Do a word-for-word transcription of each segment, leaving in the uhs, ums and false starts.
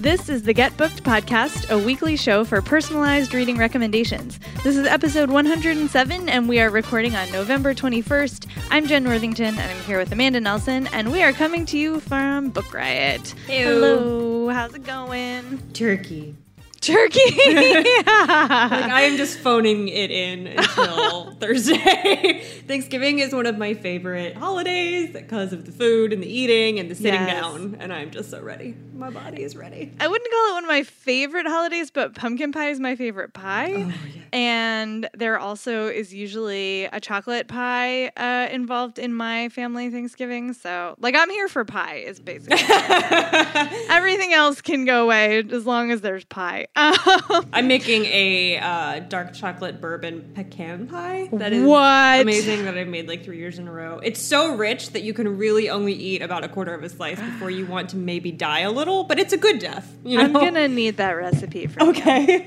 This is the Get Booked podcast, a weekly show for personalized reading recommendations. This is episode one hundred seven, and we are recording on November twenty-first. I'm Jen Worthington, and I'm here with Amanda Nelson, and we are coming to you from Book Riot. Hey. Hello. How's it going? Turkey. Turkey. Yeah. Like, I am just phoning it in until Thursday. Thanksgiving is one of my favorite holidays because of the food and the eating and the sitting yes. down, and I'm just so ready. My body is ready. I wouldn't call it one of my favorite holidays, but pumpkin pie is my favorite pie. Oh, yeah. And there also is usually a chocolate pie uh, involved in my family Thanksgiving. So, like, I'm here for pie is basically. Everything else can go away as long as there's pie. I'm making a uh, dark chocolate bourbon pecan pie. That is what? amazing that I've made like three years in a row. It's so rich that you can really only eat about a quarter of a slice before you want to maybe die a little, but it's a good death. You know? I'm going to need that recipe for okay.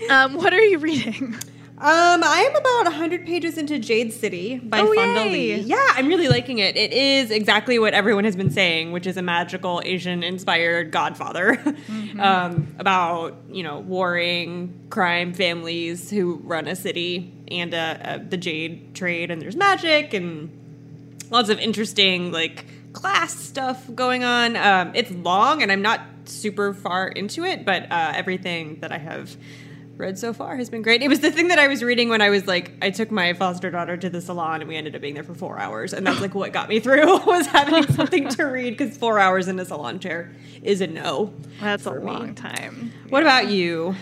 you. um, what are you reading? Um, I am about one hundred pages into Jade City by oh, Fonda Lee. Yeah, I'm really liking it. It is exactly what everyone has been saying, which is a magical Asian-inspired Godfather mm-hmm. um, about, you know, warring crime families who run a city and uh, uh, the jade trade, and there's magic and lots of interesting, like, class stuff going on. Um, it's long, and I'm not super far into it, but uh, everything that I have read so far has been great. It was the thing that I was reading when I was like, I took my foster daughter to the salon and we ended up being there for four hours. And that's like what got me through was having something to read, because four hours in a salon chair is a no. That's a long me. time. What yeah. about you?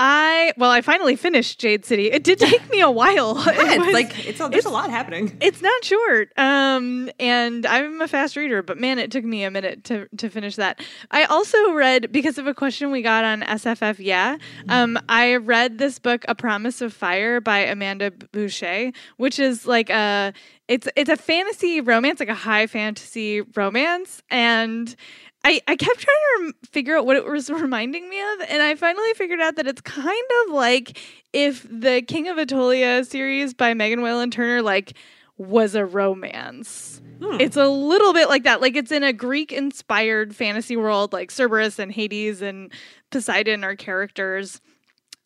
I, well, I finally finished Jade City. It did take me a while. Yeah, it was, it's like, it's a, there's it's, a lot happening. It's not short. Um, and I'm a fast reader, but man, it took me a minute to, to finish that. I also read, because of a question we got on S F F, yeah, um, I read this book, A Promise of Fire by Amanda Boucher, which is like a, it's, it's a fantasy romance, like a high fantasy romance. And I, I kept trying to rem- figure out what it was reminding me of, and I finally figured out that it's kind of like if the King of Atolia series by Megan Whalen Turner like was a romance. Hmm. It's a little bit like that. Like, it's in a Greek-inspired fantasy world, like Cerberus and Hades and Poseidon are characters.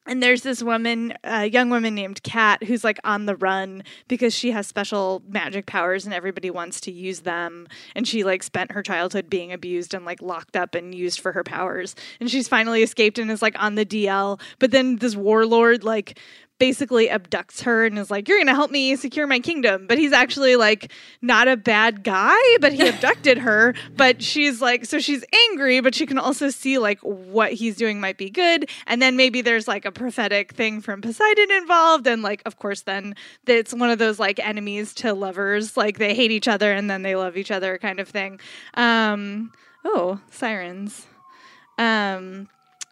And there's this woman, a young woman named Kat, who's like on the run because she has special magic powers and everybody wants to use them. And she like spent her childhood being abused and like locked up and used for her powers. And she's finally escaped and is like on the D L. But then this warlord like basically abducts her and is like, you're going to help me secure my kingdom. But he's actually like not a bad guy, but he abducted her. But she's like, so she's angry, but she can also see like what he's doing might be good. And then maybe there's like a prophetic thing from Poseidon involved. And like, of course, then it's one of those like enemies to lovers, like they hate each other and then they love each other kind of thing. Um, oh, sirens. Um,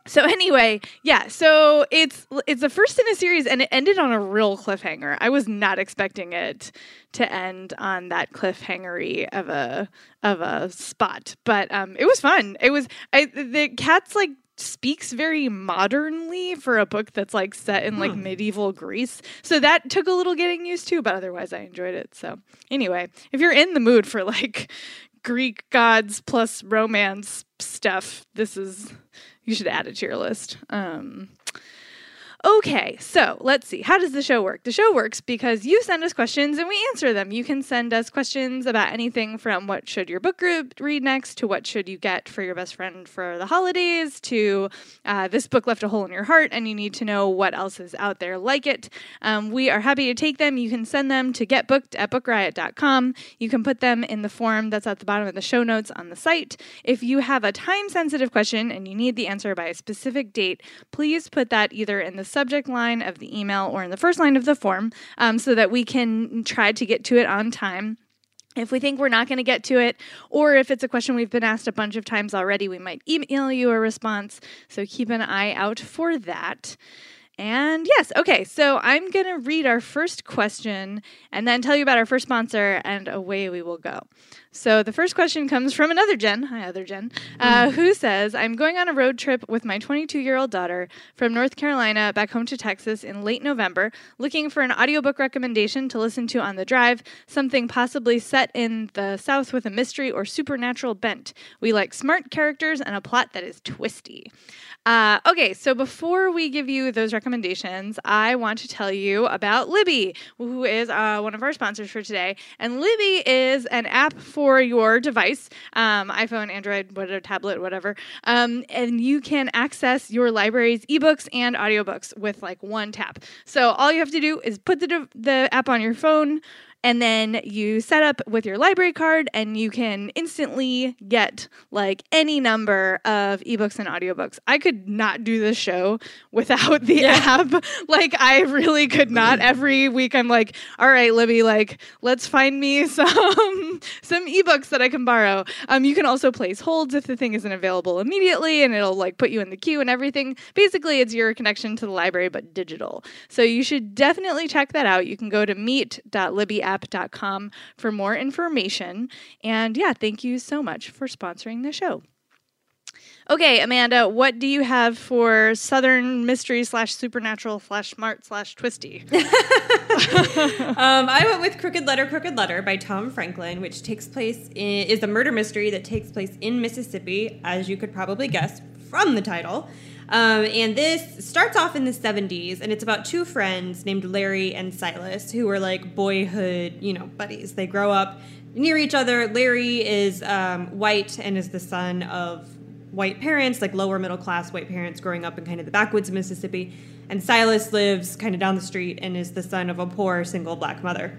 So anyway, yeah, so it's it's the first in a series, and it ended on a real cliffhanger. I was not expecting it to end on that cliffhangery of a of a spot, but um, it was fun. It was I, the Cat's like speaks very modernly for a book that's like set in like hmm. medieval Greece. So that took a little getting used to, but otherwise I enjoyed it. So anyway, if you're in the mood for like Greek gods plus romance stuff, this is. You should add it to your list. Um, okay, so let's see. How does the show work? The show works because you send us questions and we answer them. You can send us questions about anything from what should your book group read next to what should you get for your best friend for the holidays to uh, this book left a hole in your heart and you need to know what else is out there like it. Um, we are happy to take them. You can send them to get booked at book riot dot com. You can put them in the form that's at the bottom of the show notes on the site. If you have a time-sensitive question and you need the answer by a specific date, please put that either in the subject line of the email or in the first line of the form um, so that we can try to get to it on time. If we think we're not going to get to it, or if it's a question we've been asked a bunch of times already, we might email you a response. So keep an eye out for that. And yes, okay, so I'm going to read our first question and then tell you about our first sponsor, and away we will go. So the first question comes from another Jen, hi other Jen, uh, who says, I'm going on a road trip with my twenty-two-year-old daughter from North Carolina back home to Texas in late November, looking for an audiobook recommendation to listen to on the drive, something possibly set in the South with a mystery or supernatural bent. We like smart characters and a plot that is twisty. Uh, okay, so before we give you those recommendations, Recommendations, I want to tell you about Libby, who is uh, one of our sponsors for today. And Libby is an app for your device, um, iPhone, Android, whatever, tablet, whatever. Um, and you can access your library's ebooks and audiobooks with like one tap. So all you have to do is put the de- the app on your phone, and then you set up with your library card, and you can instantly get like any number of ebooks and audiobooks. I could not do this show without the yeah. app. Like, I really could not. Every week I'm like, all right, Libby, like, let's find me some some ebooks that I can borrow. Um, you can also place holds if the thing isn't available immediately, and it'll like put you in the queue and everything. Basically, it's your connection to the library, but digital. So you should definitely check that out. You can go to meet dot libby dot com app dot com for more information. And yeah, thank you so much for sponsoring the show. Okay, Amanda, what do you have for Southern mystery slash supernatural slash smart slash twisty? um, I went with Crooked Letter, Crooked Letter by Tom Franklin, which takes place in, is a murder mystery that takes place in Mississippi, as you could probably guess from the title. Um, and this starts off in the seventies, and it's about two friends named Larry and Silas who are like boyhood, you know, buddies. They grow up near each other. Larry is um, white and is the son of white parents, like lower middle class white parents growing up in kind of the backwoods of Mississippi. And Silas lives kind of down the street and is the son of a poor single black mother.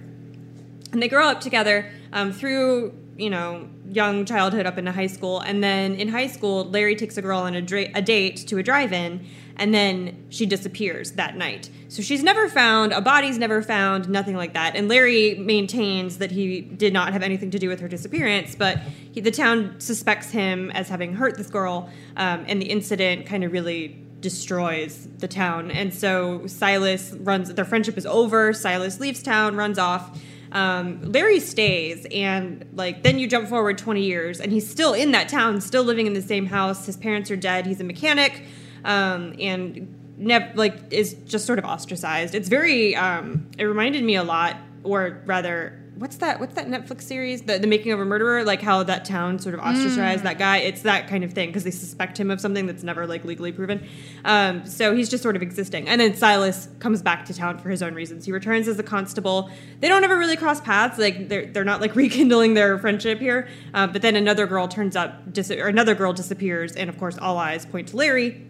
And they grow up together um, through, you know, young childhood up into high school. And then in high school, Larry takes a girl on a, dra- a date to a drive-in, and then she disappears that night. So she's never found, a body's never found, nothing like that. And Larry maintains that he did not have anything to do with her disappearance, but he, the town suspects him as having hurt this girl, um, and the incident kind of really destroys the town. And so Silas runs, their friendship is over, Silas leaves town, runs off. Um, Larry stays, and like then you jump forward twenty years, and he's still in that town, still living in the same house. His parents are dead. He's a mechanic, um, and nev- like is just sort of ostracized. It's very. Um, it reminded me a lot, or rather, what's that? What's that Netflix series, the, the Making of a Murderer? Like how that town sort of ostracized mm. that guy. It's that kind of thing because they suspect him of something that's never like legally proven. Um, so he's just sort of existing. And then Silas comes back to town for his own reasons. He returns as a constable. They don't ever really cross paths. Like they're they're not like rekindling their friendship here. Uh, but then another girl turns up, dis- or another girl disappears, and of course all eyes point to Larry.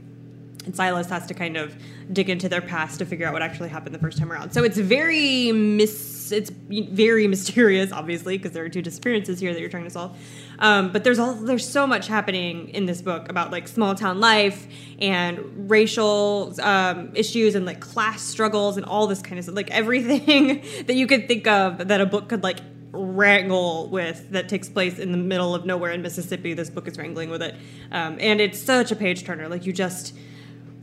And Silas has to kind of dig into their past to figure out what actually happened the first time around. So it's very mis- it's very mysterious, obviously, because there are two disappearances here that you're trying to solve. Um, but there's all there's so much happening in this book about like small town life and racial um, issues and like class struggles and all this kind of stuff. Like everything that you could think of that a book could like wrangle with that takes place in the middle of nowhere in Mississippi. This book is wrangling with it, um, and it's such a page turner. Like you just.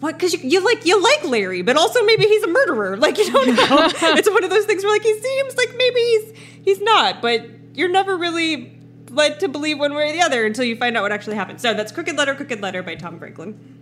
What? Because you, you like you like Larry, but also maybe he's a murderer. Like you don't know. It's one of those things where like he seems like maybe he's he's not, but you're never really led to believe one way or the other until you find out what actually happened. So that's Crooked Letter, Crooked Letter by Tom Franklin.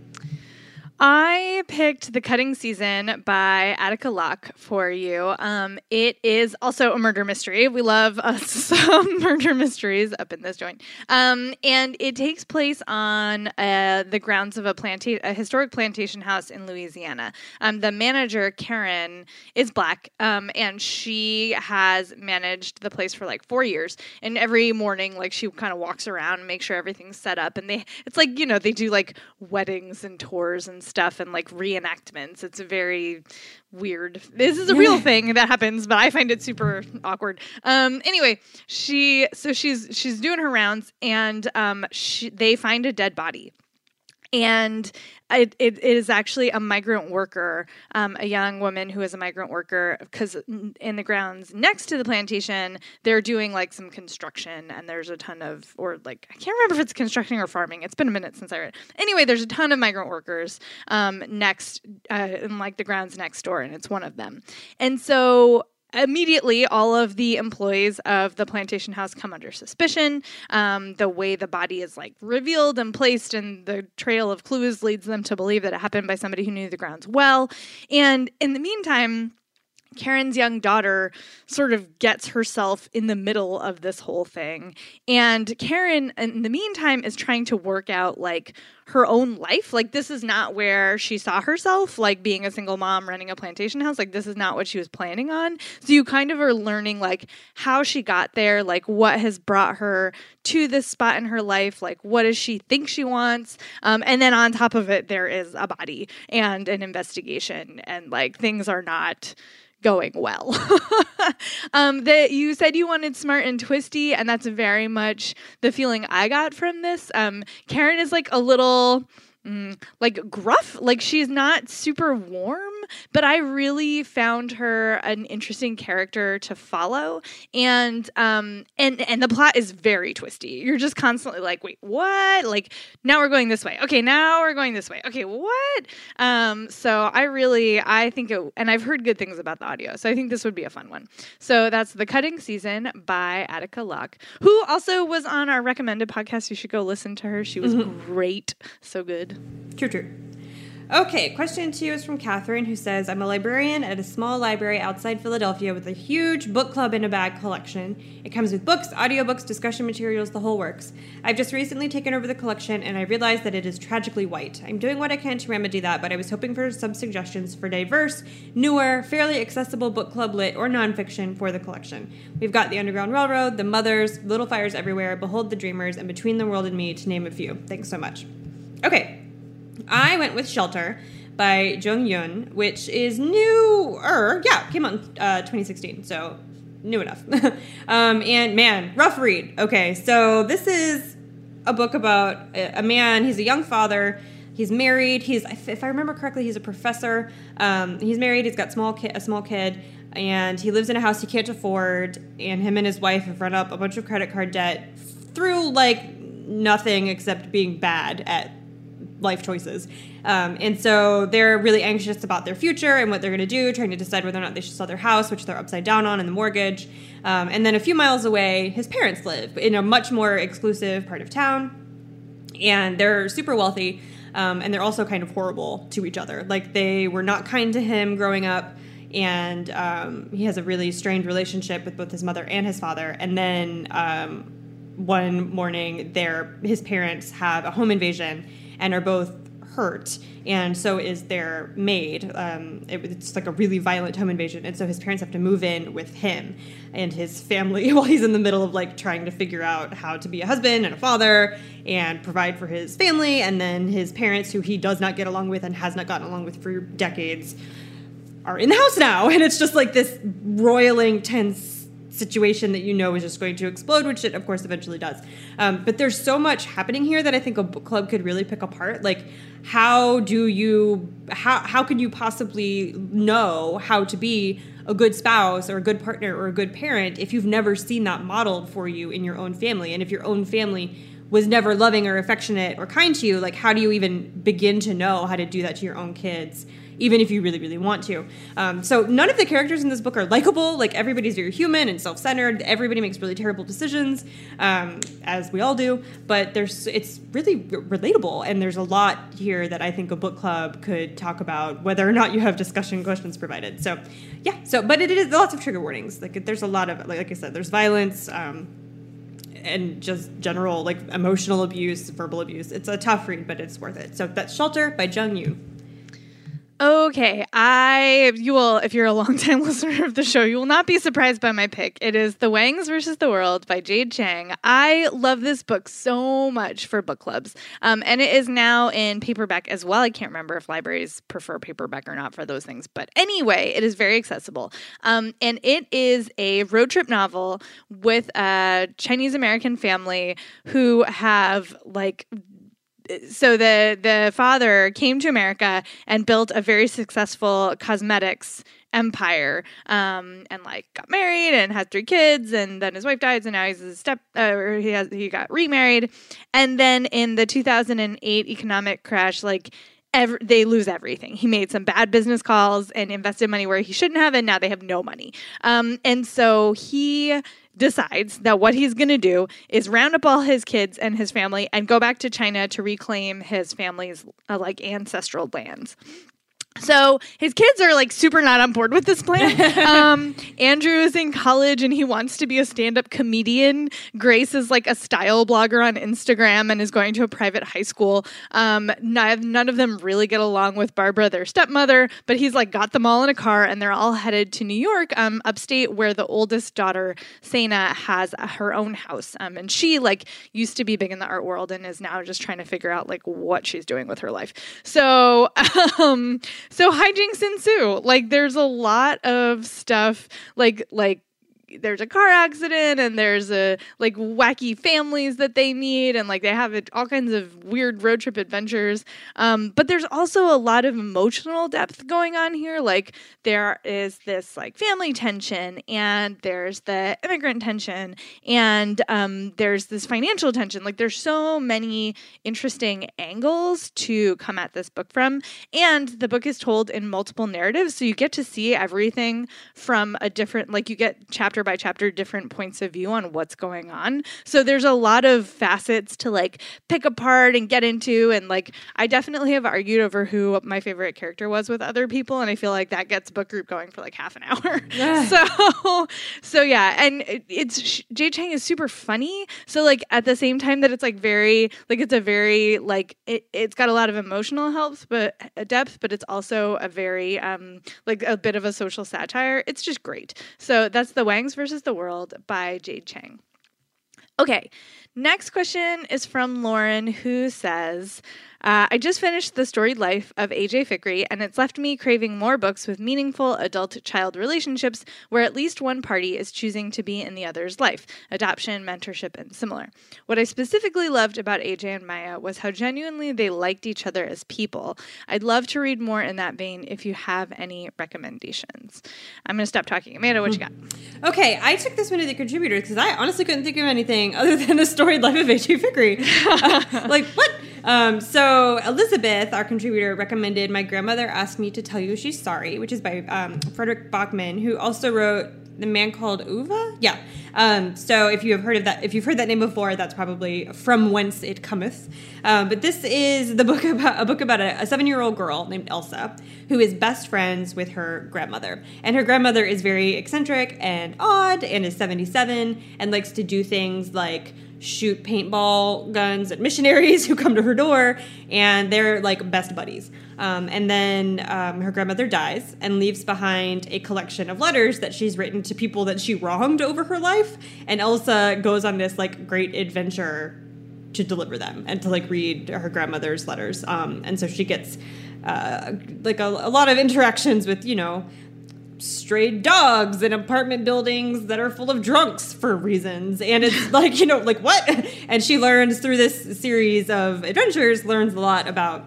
I picked The Cutting Season by Attica Locke for you. Um, it is also a murder mystery. We love uh, some murder mysteries up in this joint. Um, and it takes place on uh, the grounds of a, planta- a historic plantation house in Louisiana. Um, the manager, Karen, is black, um, and she has managed the place for like four years. And every morning, like she kind of walks around and makes sure everything's set up. And they, it's like, you know, they do like weddings and tours and stuff and like reenactments. It's a very weird. This is a real thing that happens, but I find it super awkward. Um, anyway, she so she's she's doing her rounds, and um, she, they find a dead body. And it, it, it is actually a migrant worker, um, a young woman who is a migrant worker, because in the grounds next to the plantation, they're doing like some construction, and there's a ton of, or like, I can't remember if it's construction or farming. It's been a minute since I read. Anyway, there's a ton of migrant workers um, next, uh, in like the grounds next door, and it's one of them. And so immediately, all of the employees of the plantation house come under suspicion. Um, the way the body is like revealed and placed, and the trail of clues leads them to believe that it happened by somebody who knew the grounds well. And in the meantime, Karen's young daughter sort of gets herself in the middle of this whole thing. And Karen, in the meantime, is trying to work out, like, her own life. Like, this is not where she saw herself, like, being a single mom running a plantation house. Like, this is not what she was planning on. So you kind of are learning, like, how she got there, like, what has brought her to this spot in her life, like, what does she think she wants? Um, and then on top of it, there is a body and an investigation, and, like, things are not going well. um, that you said you wanted smart and twisty, and that's very much the feeling I got from this. Um, Karen is like a little mm, like gruff, like she's not super warm, but I really found her an interesting character to follow. And um, and and the plot is very twisty. You're just constantly like, wait, what? Like, now we're going this way. Okay, now we're going this way. Okay, what? Um, so I really, I think, it, and I've heard good things about the audio, so I think this would be a fun one. So that's The Cutting Season by Attica Locke, who also was on our recommended podcast. You should go listen to her. She was mm-hmm. great. So good. True, true. Okay, question two is from Catherine, who says, I'm a librarian at a small library outside Philadelphia with a huge book club and a bag collection. It comes with books, audiobooks, discussion materials, the whole works. I've just recently taken over the collection, and I realized that it is tragically white. I'm doing what I can to remedy that, but I was hoping for some suggestions for diverse, newer, fairly accessible book club lit or nonfiction for the collection. We've got The Underground Railroad, The Mothers, Little Fires Everywhere, Behold the Dreamers, and Between the World and Me, to name a few. Thanks so much. Okay. I went with Shelter by Jung Yoon, which is newer. Yeah, came out in uh, twenty sixteen, so new enough. um, and man, rough read. Okay, so this is a book about a man. He's a young father. He's married. He's, if I remember correctly, he's a professor. Um, he's married. He's got small ki- a small kid, and he lives in a house he can't afford. And him and his wife have run up a bunch of credit card debt through like nothing except being bad at life choices. Um, and so they're really anxious about their future and what they're going to do, trying to decide whether or not they should sell their house, which they're upside down on in the mortgage. Um, and then a few miles away, his parents live in a much more exclusive part of town. And they're super wealthy. Um, and they're also kind of horrible to each other. Like, they were not kind to him growing up. And um, he has a really strained relationship with both his mother and his father. And then um, one morning, their his parents have a home invasion and are both hurt, and so is their maid. Um, it, it's like a really violent home invasion, and so his parents have to move in with him and his family while he's in the middle of, like, trying to figure out how to be a husband and a father and provide for his family, and then his parents, who he does not get along with and has not gotten along with for decades, are in the house now, and it's just, like, this roiling, tense situation that you know is just going to explode, which it of course eventually does. Um, but there's so much happening here that I think a book club could really pick apart. Like, how do you, how how could you possibly know how to be a good spouse or a good partner or a good parent if you've never seen that modeled for you in your own family? And if your own family was never loving or affectionate or kind to you, like, how do you even begin to know how to do that to your own kids, even if you really, really want to? Um, so none of the characters in this book are likable. Like, everybody's very human and self-centered. Everybody makes really terrible decisions, um, as we all do. But there's it's really re- relatable, and there's a lot here that I think a book club could talk about, whether or not you have discussion questions provided. So, yeah. So, but it is lots of trigger warnings. Like, there's a lot of, like, like I said, there's violence, um, and just general, like, emotional abuse, verbal abuse. It's a tough read, but it's worth it. So that's Shelter by Jung Yoon. Okay, I you will if you're a longtime listener of the show, you will not be surprised by my pick. It is The Wangs versus the World by Jade Chang. I love this book so much for book clubs, um, and it is now in paperback as well. I can't remember if libraries prefer paperback or not for those things, but anyway, it is very accessible, um, and it is a road trip novel with a Chinese American family who have, like, so the the father came to America and built a very successful cosmetics empire, um, and like got married and had three kids, and then his wife died, so now he's a step. Uh, he has he got remarried, and then in the two thousand eight economic crash, like. Every, they lose everything. He made some bad business calls and invested money where he shouldn't have, and now they have no money. Um, and so he decides that what he's going to do is round up all his kids and his family and go back to China to reclaim his family's uh, like ancestral lands. So his kids are like super not on board with this plan. Um, Andrew is in college and he wants to be a stand-up comedian. Grace is like a style blogger on Instagram and is going to a private high school. Um, none of them really get along with Barbara, their stepmother, but he's like got them all in a car and they're all headed to New York, um, upstate, where the oldest daughter, Sana, has her own house. Um, and she like used to be big in the art world and is now just trying to figure out like what she's doing with her life. So... Um, So hijinks ensue. Like, there's a lot of stuff, like, like there's a car accident and there's a, like, wacky families that they meet, and, like, they have it, all kinds of weird road trip adventures. Um, but there's also a lot of emotional depth going on here. Like, there is this, like, family tension, and there's the immigrant tension, and um, there's this financial tension. Like, there's so many interesting angles to come at this book from. And the book is told in multiple narratives, so you get to see everything from a different, like, you get chapter by chapter different points of view on what's going on. So there's a lot of facets to like pick apart and get into, and like I definitely have argued over who my favorite character was with other people, and I feel like that gets book group going for like half an hour. Yeah. So so yeah, and it, it's Jade Chang is super funny. So like at the same time that it's like very like it's a very like it, it's got a lot of emotional helps but depth, but it's also a very um like a bit of a social satire. It's just great. So that's The Wangs versus the World by Jade Chang. Okay, next question is from Lauren, who says, uh, I just finished The Storied Life of A J. Fikry, and it's left me craving more books with meaningful adult-child relationships where at least one party is choosing to be in the other's life, adoption, mentorship, and similar. What I specifically loved about A J and Maya was how genuinely they liked each other as people. I'd love to read more in that vein if you have any recommendations. I'm going to stop talking. Amanda, what you got? Okay, I took this one to the contributor because I honestly couldn't think of anything other than The Storied Life of A J. Fikry. Uh, like, what? Um, so Elizabeth, our contributor, recommended My Grandmother Asked Me to Tell You She's Sorry, which is by um, Fredrik Backman, who also wrote The Man Called Uva? Yeah. Um, so if you have heard of that, if you've heard that name before, that's probably from whence it cometh. Um, but this is the book about a book about a, a seven-year-old girl named Elsa who is best friends with her grandmother. And her grandmother is very eccentric and odd and is seventy-seven and likes to do things like shoot paintball guns at missionaries who come to her door, and they're like best buddies. Um, and then um, her grandmother dies and leaves behind a collection of letters that she's written to people that she wronged over her life, and Elsa goes on this like great adventure to deliver them and to like read her grandmother's letters. Um, and so she gets uh, like a, a lot of interactions with, you know, strayed dogs in apartment buildings that are full of drunks for reasons. And it's like, you know, like what? And she learns through this series of adventures, learns a lot about,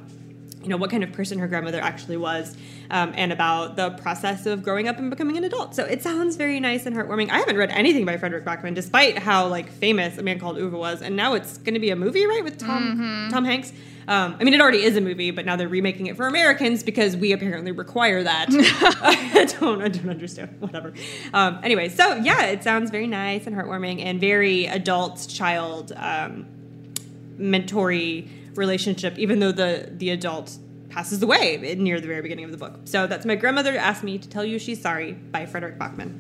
you know, what kind of person her grandmother actually was, um, and about the process of growing up and becoming an adult. So it sounds very nice and heartwarming. I haven't read anything by Fredrik Backman, despite how like famous A Man Called Uwe was. And now it's going to be a movie, right? With Tom, mm-hmm. Tom Hanks. Um, I mean, it already is a movie, but now they're remaking it for Americans because we apparently require that. I don't, I don't understand. Whatever. Um, anyway, so yeah, it sounds very nice and heartwarming and very adult-child um, mentor-y relationship, even though the, the adult passes away near the very beginning of the book. So that's My Grandmother Asked Me to Tell You She's Sorry by Fredrik Backman.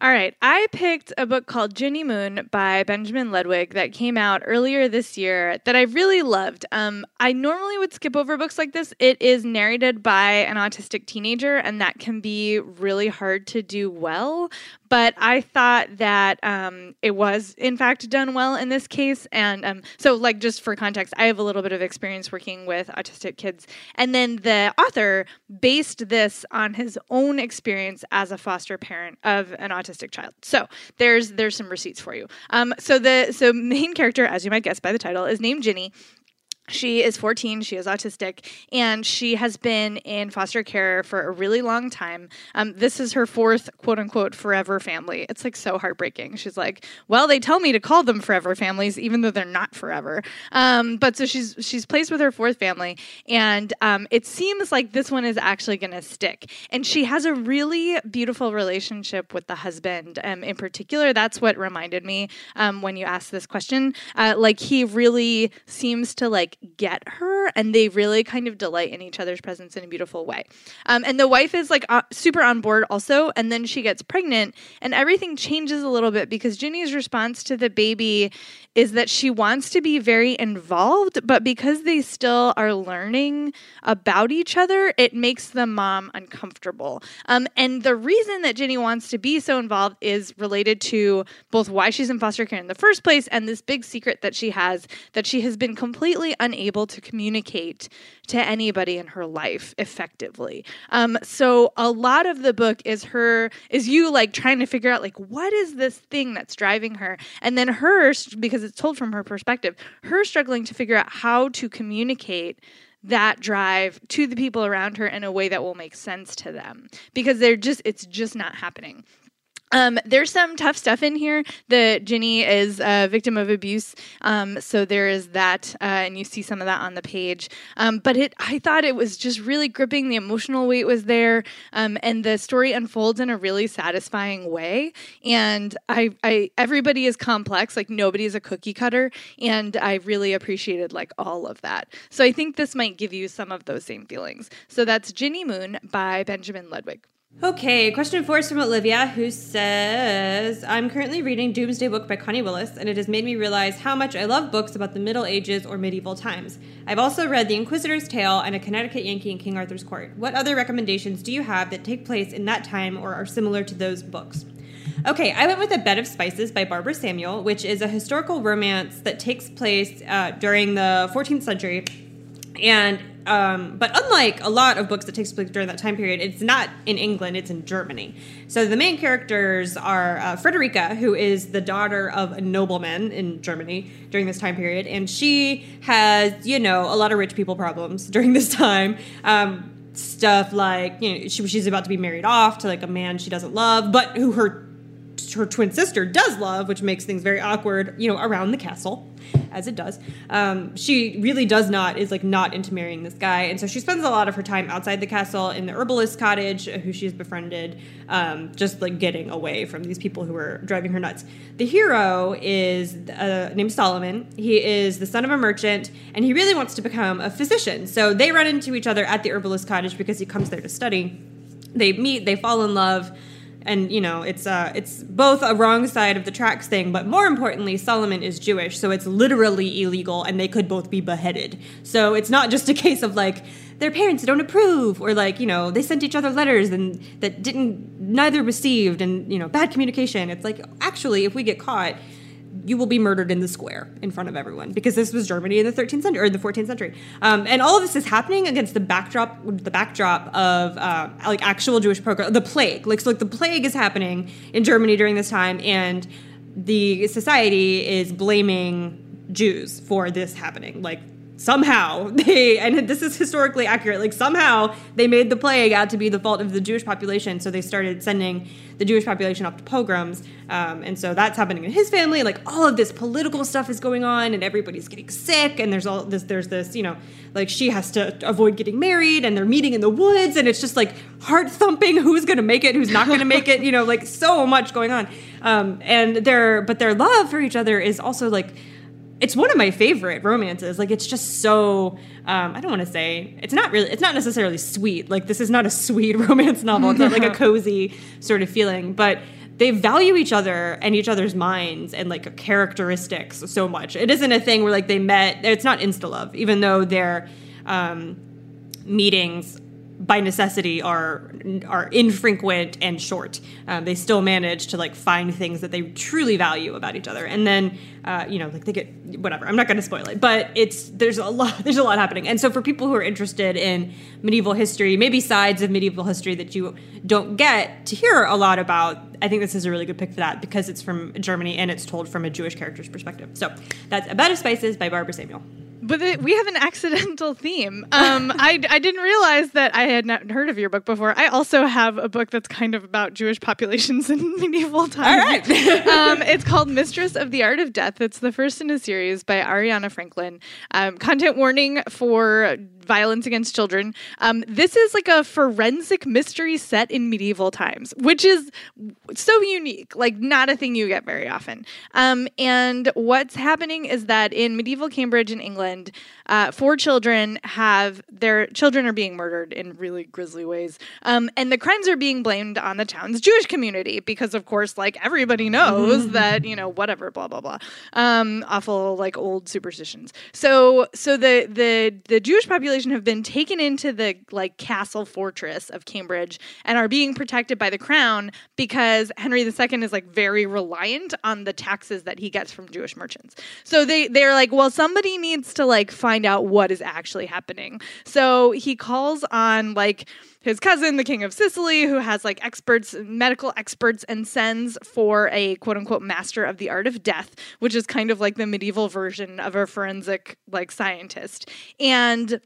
All right, I picked a book called Ginny Moon by Benjamin Ledwig that came out earlier this year that I really loved. Um, I normally would skip over books like this. It is narrated by an autistic teenager, and that can be really hard to do well. But I thought that um, it was, in fact, done well in this case. And um, so, like, just for context, I have a little bit of experience working with autistic kids. And then the author based this on his own experience as a foster parent of an autistic child. So there's there's some receipts for you. Um, so the so main character, as you might guess by the title, is named Ginny. She is fourteen. She is autistic, and she has been in foster care for a really long time. Um, this is her fourth, quote unquote, forever family. It's like so heartbreaking. She's like, well, they tell me to call them forever families, even though they're not forever. Um, but so she's she's placed with her fourth family, and um, it seems like this one is actually going to stick. And she has a really beautiful relationship with the husband. Um, in particular, that's what reminded me um, when you asked this question. Uh, like he really seems to like. get her, and they really kind of delight in each other's presence in a beautiful way. Um, and the wife is like uh, super on board also, and then she gets pregnant, and everything changes a little bit because Ginny's response to the baby is that she wants to be very involved, but because they still are learning about each other, it makes the mom uncomfortable. Um, and the reason that Ginny wants to be so involved is related to both why she's in foster care in the first place and this big secret that she has, that she has been completely unable to communicate to anybody in her life effectively. Um, so a lot of the book is her, is you like trying to figure out like, what is this thing that's driving her? And then her, because it's told from her perspective, her struggling to figure out how to communicate that drive to the people around her in a way that will make sense to them, because they're just, it's just not happening. Um, there's some tough stuff in here. The Ginny is a victim of abuse. Um, so there is that, uh, and you see some of that on the page. Um, but it, I thought it was just really gripping. The emotional weight was there. Um, and the story unfolds in a really satisfying way. And I, I, everybody is complex. Like nobody is a cookie cutter. And I really appreciated like all of that. So I think this might give you some of those same feelings. So that's Ginny Moon by Benjamin Ludwig. Okay, question four is from Olivia, who says, I'm currently reading Doomsday Book by Connie Willis, and it has made me realize how much I love books about the Middle Ages or medieval times. I've also read The Inquisitor's Tale and A Connecticut Yankee in King Arthur's Court. What other recommendations do you have that take place in that time or are similar to those books? Okay, I went with A Bed of Spices by Barbara Samuel, which is a historical romance that takes place uh, during the fourteenth century, and Um, but unlike a lot of books that takes place during that time period, it's not in England, it's in Germany. So the main characters are uh, Frederica, who is the daughter of a nobleman in Germany during this time period. And she has, you know, a lot of rich people problems during this time. Um, stuff like, you know, she, she's about to be married off to like a man she doesn't love, but who her her twin sister does love, which makes things very awkward, you know, around the castle, as it does. Um, she really does not, is like not into marrying this guy. And so she spends a lot of her time outside the castle in the herbalist cottage, who she's befriended, um, just like getting away from these people who are driving her nuts. The hero is uh, named Solomon. He is the son of a merchant, and he really wants to become a physician. So they run into each other at the herbalist cottage because he comes there to study. They meet, they fall in love. And, you know, it's uh, it's both a wrong side of the tracks thing, but more importantly, Solomon is Jewish, so it's literally illegal, and they could both be beheaded. So it's not just a case of, like, their parents don't approve, or, like, you know, they sent each other letters and that didn't, neither received, and, you know, bad communication. It's like, actually, if we get caught, you will be murdered in the square in front of everyone, because this was Germany in the thirteenth century or the fourteenth century, um, and all of this is happening against the backdrop, the backdrop of uh, like actual Jewish program, the plague. Like so, like the plague is happening in Germany during this time, and the society is blaming Jews for this happening. Like somehow they, and this is historically accurate. Like somehow they made the plague out to be the fault of the Jewish population, so they started sending the Jewish population up to pogroms, um, and so that's happening in his family. Like all of this political stuff is going on, and everybody's getting sick, and there's all this, there's this, you know, like she has to avoid getting married, and they're meeting in the woods, and it's just like heart thumping, who's going to make it, who's not going to make it, you know, like so much going on, um, and their but their love for each other is also like. It's one of my favorite romances. Like, it's just so, um, I don't want to say, it's not really, it's not necessarily sweet. Like, this is not a sweet romance novel. It's not like a cozy sort of feeling. But they value each other and each other's minds and, like, characteristics so much. It isn't a thing where, like, they met. It's not insta-love, even though their um, meetings by necessity are are infrequent and short. Um, they still manage to like find things that they truly value about each other, and then uh, you know, like they get whatever. I'm not going to spoil it, but it's there's a lot there's a lot happening. And so for people who are interested in medieval history, maybe sides of medieval history that you don't get to hear a lot about, I think this is a really good pick for that because it's from Germany and it's told from a Jewish character's perspective. So that's A Bed of Spices by Barbara Samuel. But the, we have an accidental theme. Um, I, I didn't realize that I had not heard of your book before. I also have a book that's kind of about Jewish populations in medieval times. All right. um, it's called Mistress of the Art of Death. It's the first in a series by Ariana Franklin. Um, content warning for violence against children. Um, this is like a forensic mystery set in medieval times, which is so unique, like not a thing you get very often. Um, and what's happening is that in medieval Cambridge in England, uh, four children have, their children are being murdered in really grisly ways. Um, and the crimes are being blamed on the town's Jewish community because, of course, like everybody knows mm. that, you know, whatever, blah, blah, blah. Um, awful, like old superstitions. So, so the, the, the Jewish population have been taken into the like castle fortress of Cambridge and are being protected by the crown because Henry the Second is like very reliant on the taxes that he gets from Jewish merchants. So they, they're like, well, somebody needs to like find out what is actually happening. So he calls on like his cousin, the King of Sicily, who has like experts, medical experts, and sends for a quote unquote master of the art of death, which is kind of like the medieval version of a forensic like scientist. And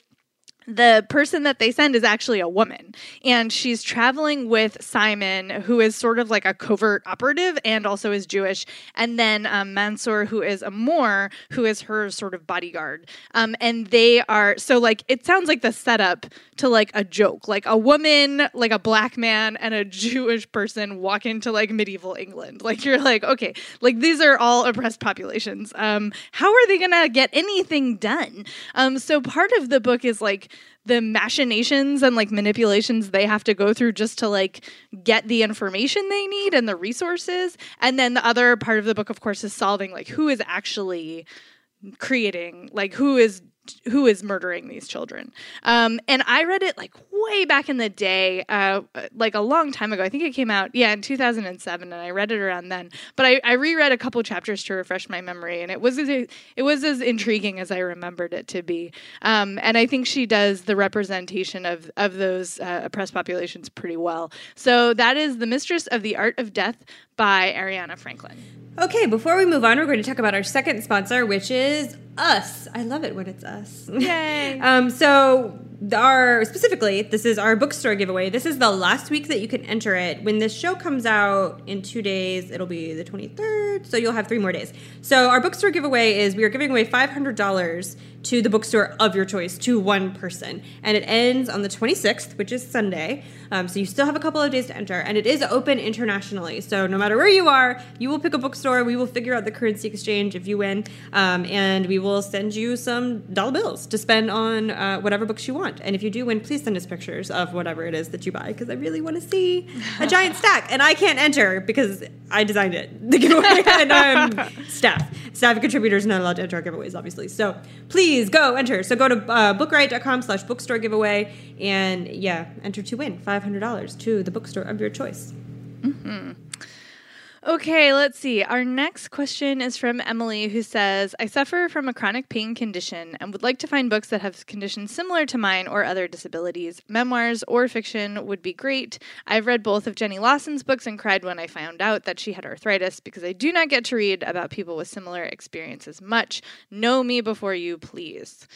the person that they send is actually a woman, and she's traveling with Simon, who is sort of like a covert operative and also is Jewish, and then um, Mansour, who is a Moor, who is her sort of bodyguard. Um, and they are, so like, it sounds like the setup to like a joke, like a woman, like a black man and a Jewish person walk into like medieval England. Like you're like, okay, like these are all oppressed populations. Um, how are they going to get anything done? Um, so part of the book is like, the machinations and like manipulations they have to go through just to like get the information they need and the resources. And then the other part of the book, of course, is solving like who is actually creating, like who is who is murdering these children. Um, and I read it like way back in the day, uh, like a long time ago. I think it came out, yeah, in two thousand seven, and I read it around then. But I, I reread a couple chapters to refresh my memory, and it was as, it was as intriguing as I remembered it to be. Um, and I think she does the representation of, of those uh, oppressed populations pretty well. So that is The Mistress of the Art of Death by Ariana Franklin. Okay, before we move on, we're going to talk about our second sponsor, which is us. I love it when it's us. Yay. um, so our, specifically, this is our bookstore giveaway. This is the last week that you can enter it. When this show comes out in two days, it'll be the twenty-third, so you'll have three more days. So our bookstore giveaway is we are giving away five hundred dollars to the bookstore of your choice to one person. And it ends on the twenty-sixth, which is Sunday. Um, so you still have a couple of days to enter. And it is open internationally. So no matter where you are, you will pick a bookstore. We will figure out the currency exchange if you win. Um, and we will send you some dollar bills to spend on uh, whatever books you want. And if you do win, please send us pictures of whatever it is that you buy, because I really want to see a giant stack. And I can't enter because I designed it, the giveaway. And I'm staff. Staff contributors are not allowed to enter our giveaways, obviously. So please, Please go enter. So go to uh, book riot dot com slash bookstore giveaway and, yeah, enter to win five hundred dollars to the bookstore of your choice. Mm-hmm. Okay, let's see. Our next question is from Emily, who says, I suffer from a chronic pain condition and would like to find books that have conditions similar to mine or other disabilities. Memoirs or fiction would be great. I've read both of Jenny Lawson's books and cried when I found out that she had arthritis because I do not get to read about people with similar experiences much. Know me before you, please.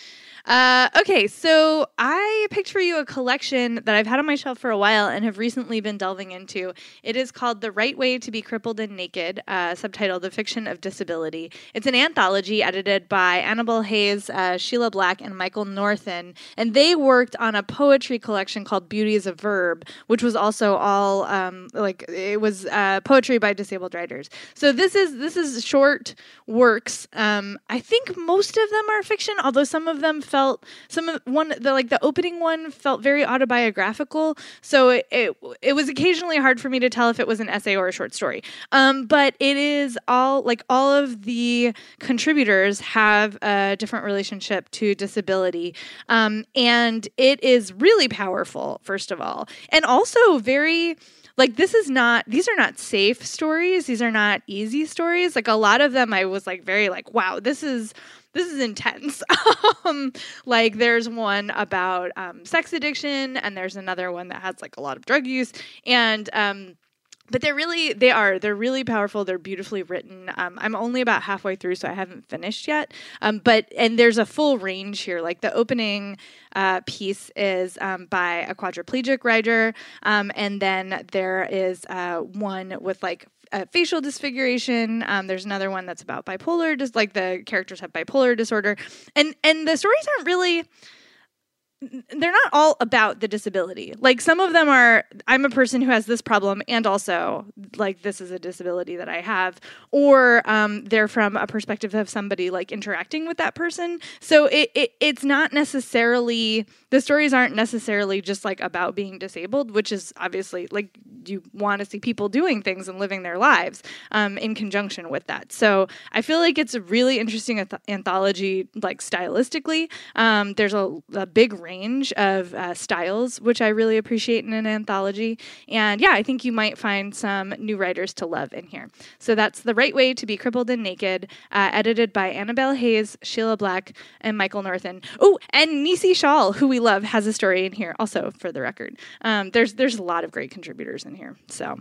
Uh, okay, so I picked for you a collection that I've had on my shelf for a while and have recently been delving into. It is called The Right Way to Be Crippled and Naked, uh, subtitled The Fiction of Disability. It's an anthology edited by Annabel Hayes, uh, Sheila Black, and Michael Northen, and they worked on a poetry collection called Beauty is a Verb, which was also all, um, like, it was uh, poetry by disabled writers. So this is, this is short works. Um, I think most of them are fiction, although some of them felt some of one the like the opening one felt very autobiographical, so it, it it was occasionally hard for me to tell if it was an essay or a short story. Um, but it is all like all of the contributors have a different relationship to disability, um, and it is really powerful. First of all, and also very. Like, this is not, these are not safe stories. These are not easy stories. Like, a lot of them I was, like, very, like, wow, this is, this is intense. um, like, there's one about um, sex addiction, and there's another one that has, like, a lot of drug use. And, um, But they're really, they are, they're really powerful. They're beautifully written. Um, I'm only about halfway through, so I haven't finished yet. Um, but, and there's a full range here. Like the opening uh, piece is um, by a quadriplegic writer. Um, and then there is uh, one with like Uh, facial disfiguration. Um, there's another one that's about bipolar, just like the characters have bipolar disorder. And and the stories aren't really, they're not all about the disability. Like some of them are, I'm a person who has this problem and also like this is a disability that I have. Or um, they're from a perspective of somebody like interacting with that person. So it, it it's not necessarily, the stories aren't necessarily just like about being disabled, which is obviously like, you want to see people doing things and living their lives um, in conjunction with that. So I feel like it's a really interesting anth- anthology, like stylistically. Um, there's a, a big range of uh, styles, which I really appreciate in an anthology. And yeah, I think you might find some new writers to love in here. So that's The Right Way to Be Crippled and Naked, uh, edited by Annabelle Hayes, Sheila Black, and Michael Northen. Oh, and Nisi Shawl, who we love, has a story in here also, for the record. Um, there's, there's a lot of great contributors in here. So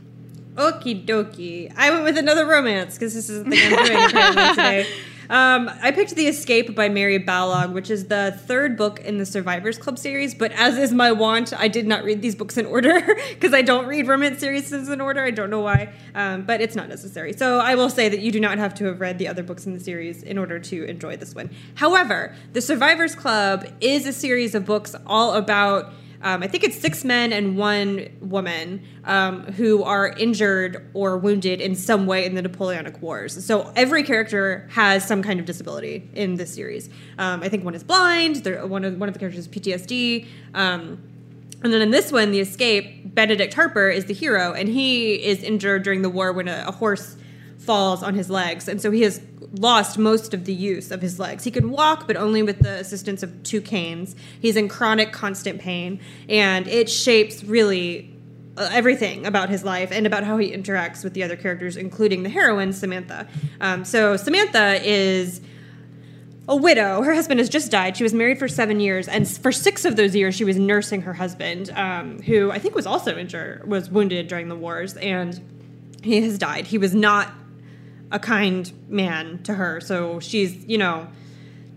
okie dokie. I went with another romance because this is the thing I'm doing today. Um, I picked The Escape by Mary Balogh, which is the third book in the Survivor's Club series. But as is my wont, I did not read these books in order because I don't read romance series in order. I don't know why, um, but it's not necessary. So I will say that you do not have to have read the other books in the series in order to enjoy this one. However, the Survivor's Club is a series of books all about Um, I think it's six men and one woman um, who are injured or wounded in some way in the Napoleonic Wars. So every character has some kind of disability in this series. Um, I think one is blind. One of, one of the characters is P T S D. Um, and then in this one, The Escape, Benedict Harper is the hero, and he is injured during the war when a, a horse falls on his legs. And so he has lost most of the use of his legs. He could walk, but only with the assistance of two canes. He's in chronic, constant pain, and it shapes really everything about his life and about how he interacts with the other characters, including the heroine, Samantha. Um, so Samantha is a widow. Her husband has just died. She was married for seven years, and for six of those years, she was nursing her husband, um, who I think was also injured, was wounded during the wars, and he has died. He was not a kind man to her. So she's, you know,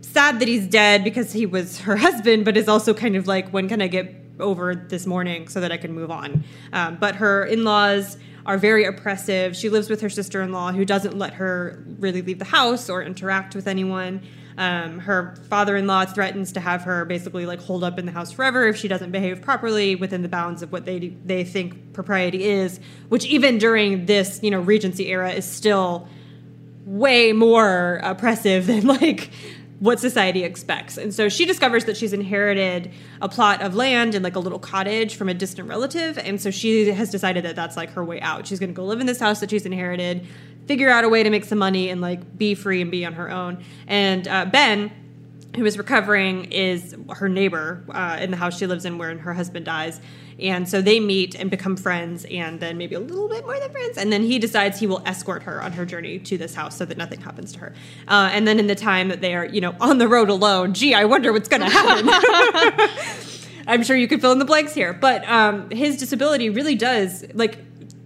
sad that he's dead because he was her husband, but is also kind of like, when can I get over this morning so that I can move on? Um, but her in-laws are very oppressive. She lives with her sister-in-law who doesn't let her really leave the house or interact with anyone. Um, her father-in-law threatens to have her basically like holed up in the house forever if she doesn't behave properly within the bounds of what they do, they think propriety is, which even during this, you know, Regency era is still way more oppressive than like what society expects. And so she discovers that she's inherited a plot of land and like a little cottage from a distant relative. And so she has decided that that's like her way out. She's going to go live in this house that she's inherited, figure out a way to make some money and like be free and be on her own. And uh, Ben, who is recovering, is her neighbor uh, in the house she lives in where her husband dies. And so they meet and become friends and then maybe a little bit more than friends. And then he decides he will escort her on her journey to this house so that nothing happens to her. Uh, and then in the time that they are, you know, on the road alone, gee, I wonder what's going to happen. I'm sure you could fill in the blanks here. But um, his disability really does, like,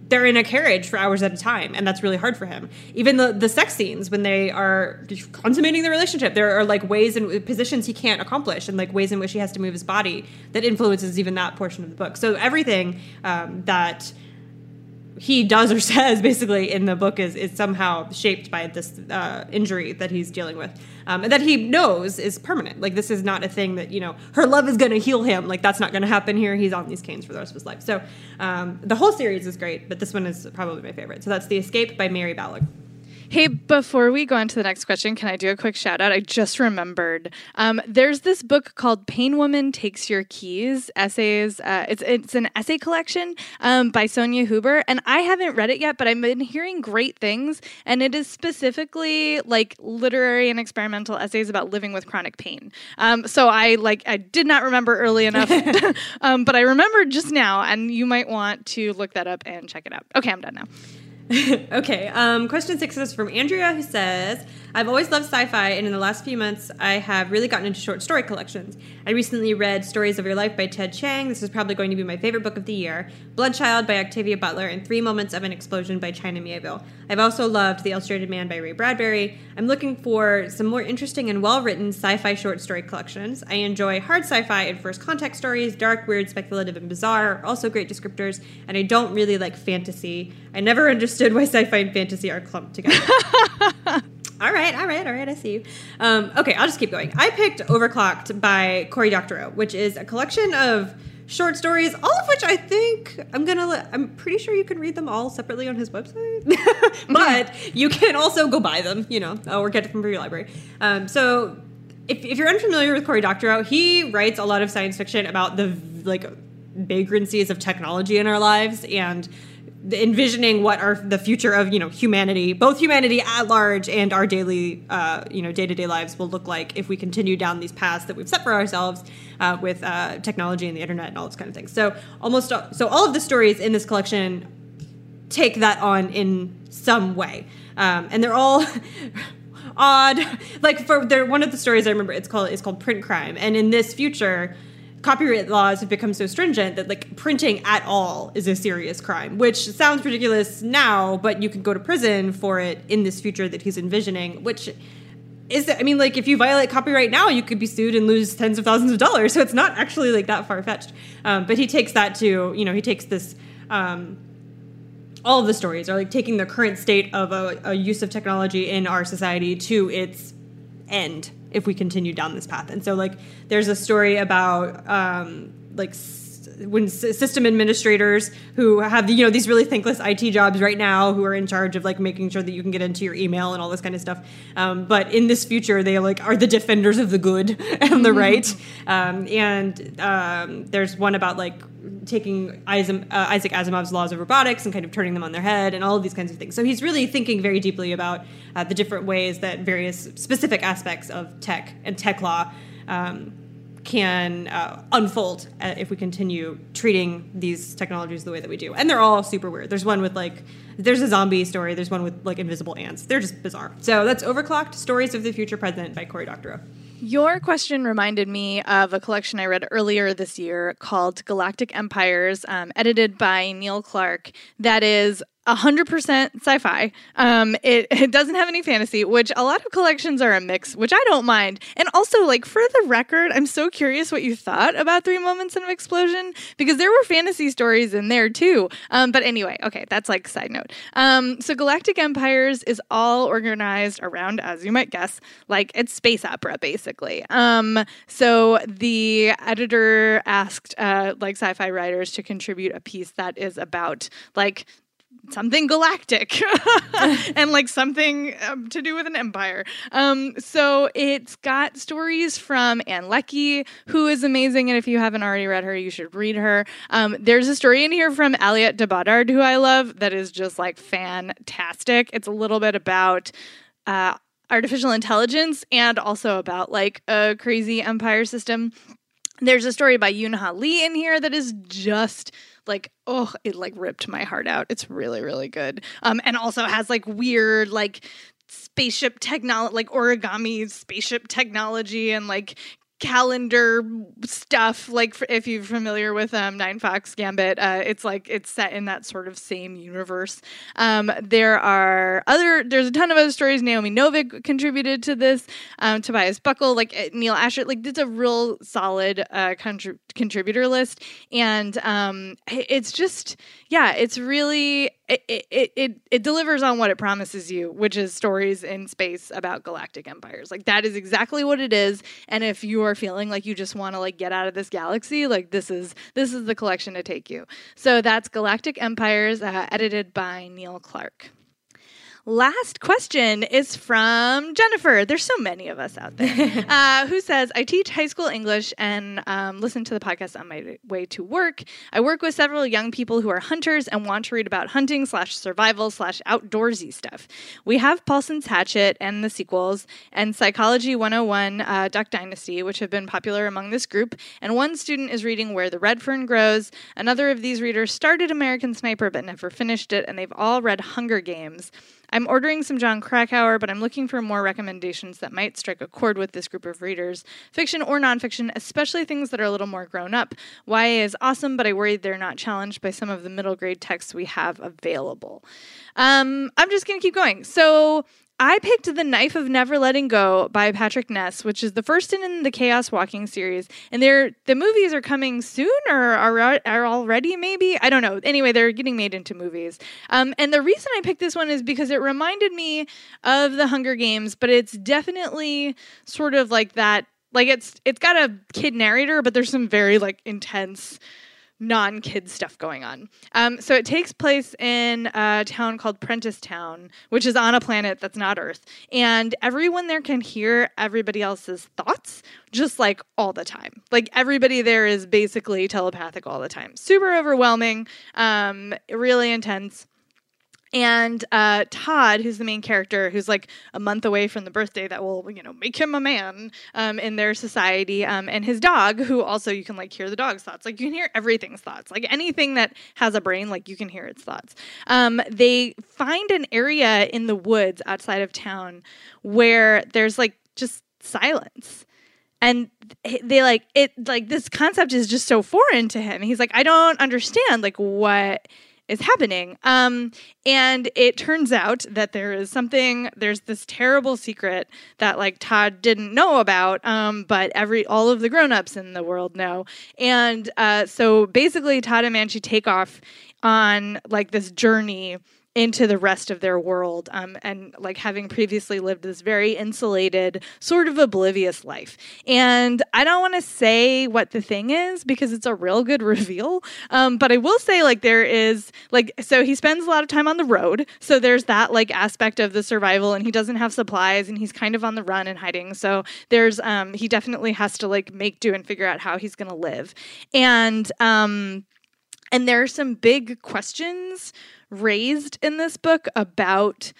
they're in a carriage for hours at a time, and that's really hard for him. Even the, the sex scenes, when they are consummating the relationship, there are, like, ways and positions he can't accomplish and, like, ways in which he has to move his body that influences even that portion of the book. So everything um, that he does or says, basically, in the book is, is somehow shaped by this uh, injury that he's dealing with um, and that he knows is permanent. Like, this is not a thing that, you know, her love is going to heal him. Like, that's not going to happen here. He's on these canes for the rest of his life. So um, the whole series is great, but this one is probably my favorite. So that's The Escape by Mary Balogh. Hey, before we go on to the next question, can I do a quick shout out? I just remembered. Um, there's this book called Pain Woman Takes Your Keys, essays. Uh, it's it's an essay collection um, by Sonia Huber. And I haven't read it yet, but I've been hearing great things. And it is specifically like literary and experimental essays about living with chronic pain. Um, so I like I did not remember early enough, um, but I remembered just now. And you might want to look that up and check it out. Okay, I'm done now. Okay, um, question six is from Andrea, who says, I've always loved sci-fi, and in the last few months, I have really gotten into short story collections. I recently read Stories of Your Life by Jade Chang. This is probably going to be my favorite book of the year. Bloodchild by Octavia Butler, and Three Moments of an Explosion by China Mieville. I've also loved The Illustrated Man by Ray Bradbury. I'm looking for some more interesting and well-written sci-fi short story collections. I enjoy hard sci-fi and first contact stories. Dark, weird, speculative, and bizarre are also great descriptors, and I don't really like fantasy. I never understood why sci-fi and fantasy are clumped together. All right, all right, all right, I see you. Um, okay, I'll just keep going. I picked Overclocked by Cory Doctorow, which is a collection of short stories, all of which I think I'm going to let, I'm pretty sure you can read them all separately on his website, but you can also go buy them, you know, or get them from your library. Um, so if, if you're unfamiliar with Cory Doctorow, he writes a lot of science fiction about the like vagrancies of technology in our lives and envisioning what are the future of, you know, humanity, both humanity at large and our daily, uh, you know, day-to-day lives will look like if we continue down these paths that we've set for ourselves uh, with uh, technology and the internet and all this kind of thing. So almost, so all of the stories in this collection take that on in some way. Um, and they're all odd. Like for they're, one of the stories I remember, it's called, it's called Print Crime. And in this future, copyright laws have become so stringent that, like, printing at all is a serious crime, which sounds ridiculous now, but you can go to prison for it in this future that he's envisioning, which is, I mean, like, if you violate copyright now, you could be sued and lose tens of thousands of dollars, so it's not actually, like, that far-fetched. Um, but he takes that to, you know, he takes this, um, all of the stories are, like, taking the current state of a, a use of technology in our society to its end if we continue down this path. And so, like, there's a story about, um, like, s- when s- system administrators who have, you know, these really thankless I T jobs right now who are in charge of, like, making sure that you can get into your email and all this kind of stuff. Um, but in this future, they, like, are the defenders of the good and the right. Um, and um, there's one about, like, taking Isaac Asimov's laws of robotics and kind of turning them on their head and all of these kinds of things. So he's really thinking very deeply about uh, the different ways that various specific aspects of tech and tech law um, can uh, unfold if we continue treating these technologies the way that we do. And they're all super weird. There's one with, like, there's a zombie story. There's one with, like, invisible ants. They're just bizarre. So that's Overclocked, Stories of the Future Present by Cory Doctorow. Your question reminded me of a collection I read earlier this year called Galactic Empires, um, edited by Neil Clark, that is one hundred percent sci-fi. Um, it, it doesn't have any fantasy, which a lot of collections are a mix, which I don't mind. And also, like, for the record, I'm so curious what you thought about Three Moments of an Explosion, because there were fantasy stories in there, too. Um, but anyway, okay, that's, like, side note. Um, so Galactic Empires is all organized around, as you might guess, like, it's space opera, basically. Um, so the editor asked, uh, like, sci-fi writers to contribute a piece that is about, like, something galactic and like something um, to do with an empire. Um, so it's got stories from Anne Leckie, who is amazing. And if you haven't already read her, you should read her. Um, there's a story in here from Aliette de Bodard, who I love, that is just like fantastic. It's a little bit about, uh, artificial intelligence and also about like a crazy empire system. There's a story by Yoon-Ha Lee in here that is just like, oh, it like ripped my heart out. It's really, really good. Um, and also has like weird, like spaceship technology, like origami spaceship technology and like calendar stuff. Like for, if you're familiar with um, Nine Fox Gambit, uh, it's like it's set in that sort of same universe. Um, there are other, there's a ton of other stories. Naomi Novik contributed to this. Um, Tobias Buckle, like Neil Asher, like it's a real solid uh, contri- contributor list. And um, it's just, yeah, it's really, it, it it it delivers on what it promises you, which is stories in space about galactic empires. Like that is exactly what it is. And if you are are feeling like you just want to like get out of this galaxy, like this is this is the collection to take you. So that's Galactic Empires, uh, edited by Neil Clark. Last question is from Jennifer. There's so many of us out there. Uh, who says, I teach high school English and um, listen to the podcast on my way to work. I work with several young people who are hunters and want to read about hunting slash survival slash outdoorsy stuff. We have Paulson's Hatchet and the sequels and Psychology one oh one, uh, Duck Dynasty, which have been popular among this group. And one student is reading Where the Red Fern Grows. Another of these readers started American Sniper but never finished it, and they've all read Hunger Games. I'm ordering some John Krakauer, but I'm looking for more recommendations that might strike a chord with this group of readers. Fiction or nonfiction, especially things that are a little more grown up. Y A is awesome, but I worry they're not challenged by some of the middle grade texts we have available. Um, I'm just going to keep going. So I picked The Knife of Never Letting Go by Patrick Ness, which is the first in the Chaos Walking series. And they're, the movies are coming soon or are, are already maybe? I don't know. Anyway, they're getting made into movies. Um, and the reason I picked this one is because it reminded me of The Hunger Games, but it's definitely sort of like that. Like it's it's got a kid narrator, but there's some very like intense non-kid stuff going on. Um, so it takes place in a town called Prentice Town, which is on a planet that's not Earth. And everyone there can hear everybody else's thoughts just like all the time. Like everybody there is basically telepathic all the time. Super overwhelming, um, really intense. And uh, Todd, who's the main character, who's like a month away from the birthday that will, you know, make him a man um, in their society, um, and his dog, who also you can like hear the dog's thoughts. Like you can hear everything's thoughts. Like anything that has a brain, like you can hear its thoughts. Um, they find an area in the woods outside of town where there's like just silence. And they like it, like this concept is just so foreign to him. He's like, I don't understand like what is happening. Um, and it turns out that there is something, there's this terrible secret that like Todd didn't know about, um, but every, all of the grownups in the world know. And uh, so basically Todd and Manchi take off on like this journey into the rest of their world, um, and like having previously lived this very insulated, sort of oblivious life. And I don't want to say what the thing is because it's a real good reveal. Um, but I will say like there is like, so he spends a lot of time on the road. So there's that like aspect of the survival, and he doesn't have supplies and he's kind of on the run and hiding. So there's, um, he definitely has to like make do and figure out how he's going to live. And, um, and there are some big questions raised in this book about,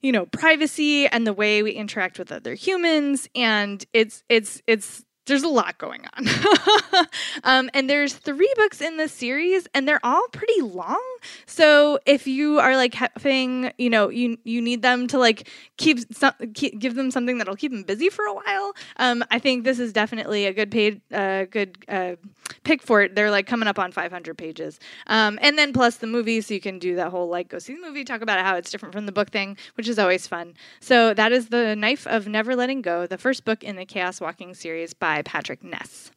you know, privacy and the way we interact with other humans. And it's, it's, it's, there's a lot going on. um, and there's three books in this series, and they're all pretty long. So if you are like having, you know, you you need them to like keep, some, keep give them something that'll keep them busy for a while. Um, I think this is definitely a good paid, uh, good uh, pick for it. They're like coming up on five hundred pages, um, and then plus the movie, so you can do that whole like go see the movie, talk about how it's different from the book thing, which is always fun. So that is The Knife of Never Letting Go, the first book in the Chaos Walking series by Patrick Ness.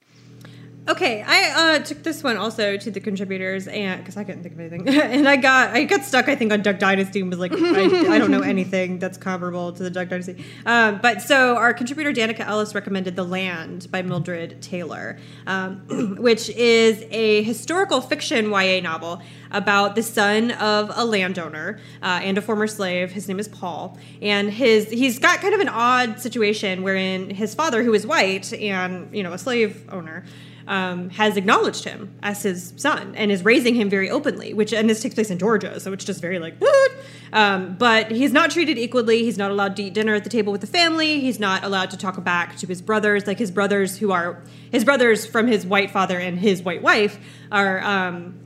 Okay, I uh, took this one also to the contributors, and because I couldn't think of anything, and I got I got stuck I think on Duck Dynasty and was like I, I don't know anything that's comparable to the Duck Dynasty. Um, but so our contributor Danica Ellis recommended The Land by Mildred Taylor, um, which is a historical fiction Y A novel about the son of a landowner uh, and a former slave. His name is Paul, and his he's got kind of an odd situation wherein his father, who is white and you know a slave owner, Um, has acknowledged him as his son and is raising him very openly, which, and this takes place in Georgia, so it's just very like, what? Um, but he's not treated equally. He's not allowed to eat dinner at the table with the family. He's not allowed to talk back to his brothers. Like his brothers who are, his brothers from his white father and his white wife are, um,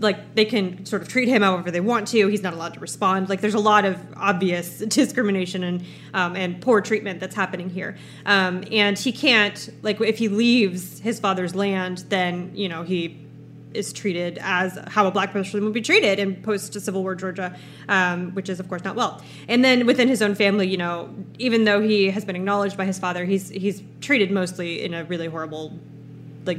like they can sort of treat him however they want to. He's not allowed to respond. Like there's a lot of obvious discrimination and um, and poor treatment that's happening here. Um, and he can't, like if he leaves his father's land, then, you know, he is treated as how a black person would be treated in post-Civil War Georgia, um, which is, of course, not well. And then within his own family, you know, even though he has been acknowledged by his father, he's he's treated mostly in a really horrible, like,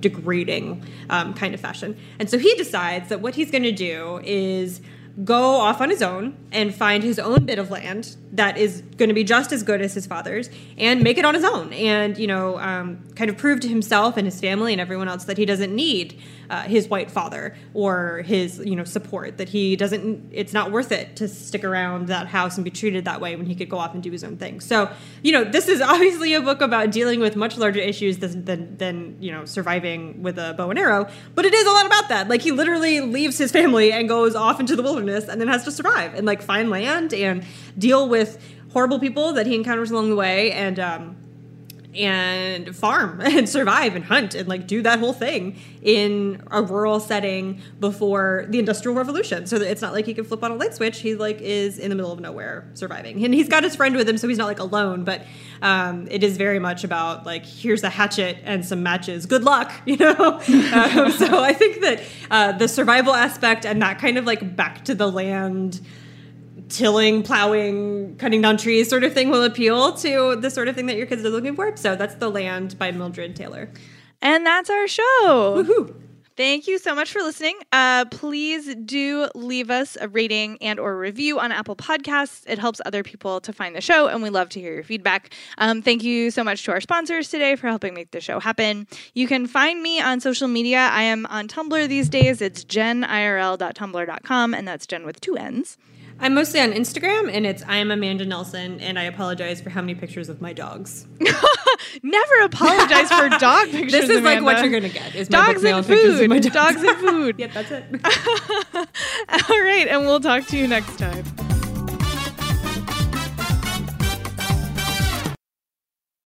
degrading um, kind of fashion. And so he decides that what he's going to do is go off on his own and find his own bit of land that is going to be just as good as his father's and make it on his own and, you know, um, kind of prove to himself and his family and everyone else that he doesn't need uh, his white father or his, you know, support, that he doesn't, it's not worth it to stick around that house and be treated that way when he could go off and do his own thing. So, you know, this is obviously a book about dealing with much larger issues than, than, than you know, surviving with a bow and arrow, but it is a lot about that. Like he literally leaves his family and goes off into the wilderness and then has to survive and like find land and deal with horrible people that he encounters along the way and um and farm and survive and hunt and like do that whole thing in a rural setting before the Industrial Revolution. So that it's not like he can flip on a light switch. He like is in the middle of nowhere surviving, and he's got his friend with him, so he's not like alone. But um, it is very much about like, here's a hatchet and some matches. Good luck, you know. um, so I think that uh, the survival aspect and that kind of like back to the land, tilling, plowing, cutting down trees sort of thing will appeal to the sort of thing that your kids are looking for. So that's The Land by Mildred Taylor. And that's our show. Woohoo! Thank you so much for listening. Uh, please do leave us a rating and or review on Apple Podcasts. It helps other people to find the show, and we love to hear your feedback. Um, thank you so much to our sponsors today for helping make the show happen. You can find me on social media. I am on Tumblr these days. It's jen I R L dot tumblr dot com, and that's Jen with two N's. I'm mostly on Instagram, and it's I'm Amanda Nelson, and I apologize for how many pictures of my dogs. Never apologize for dog pictures. This is Amanda. Like what you're going to get. Is dogs, my and food. My dogs. dogs and food. Dogs and food. Yep, that's it. All right, and we'll talk to you next time.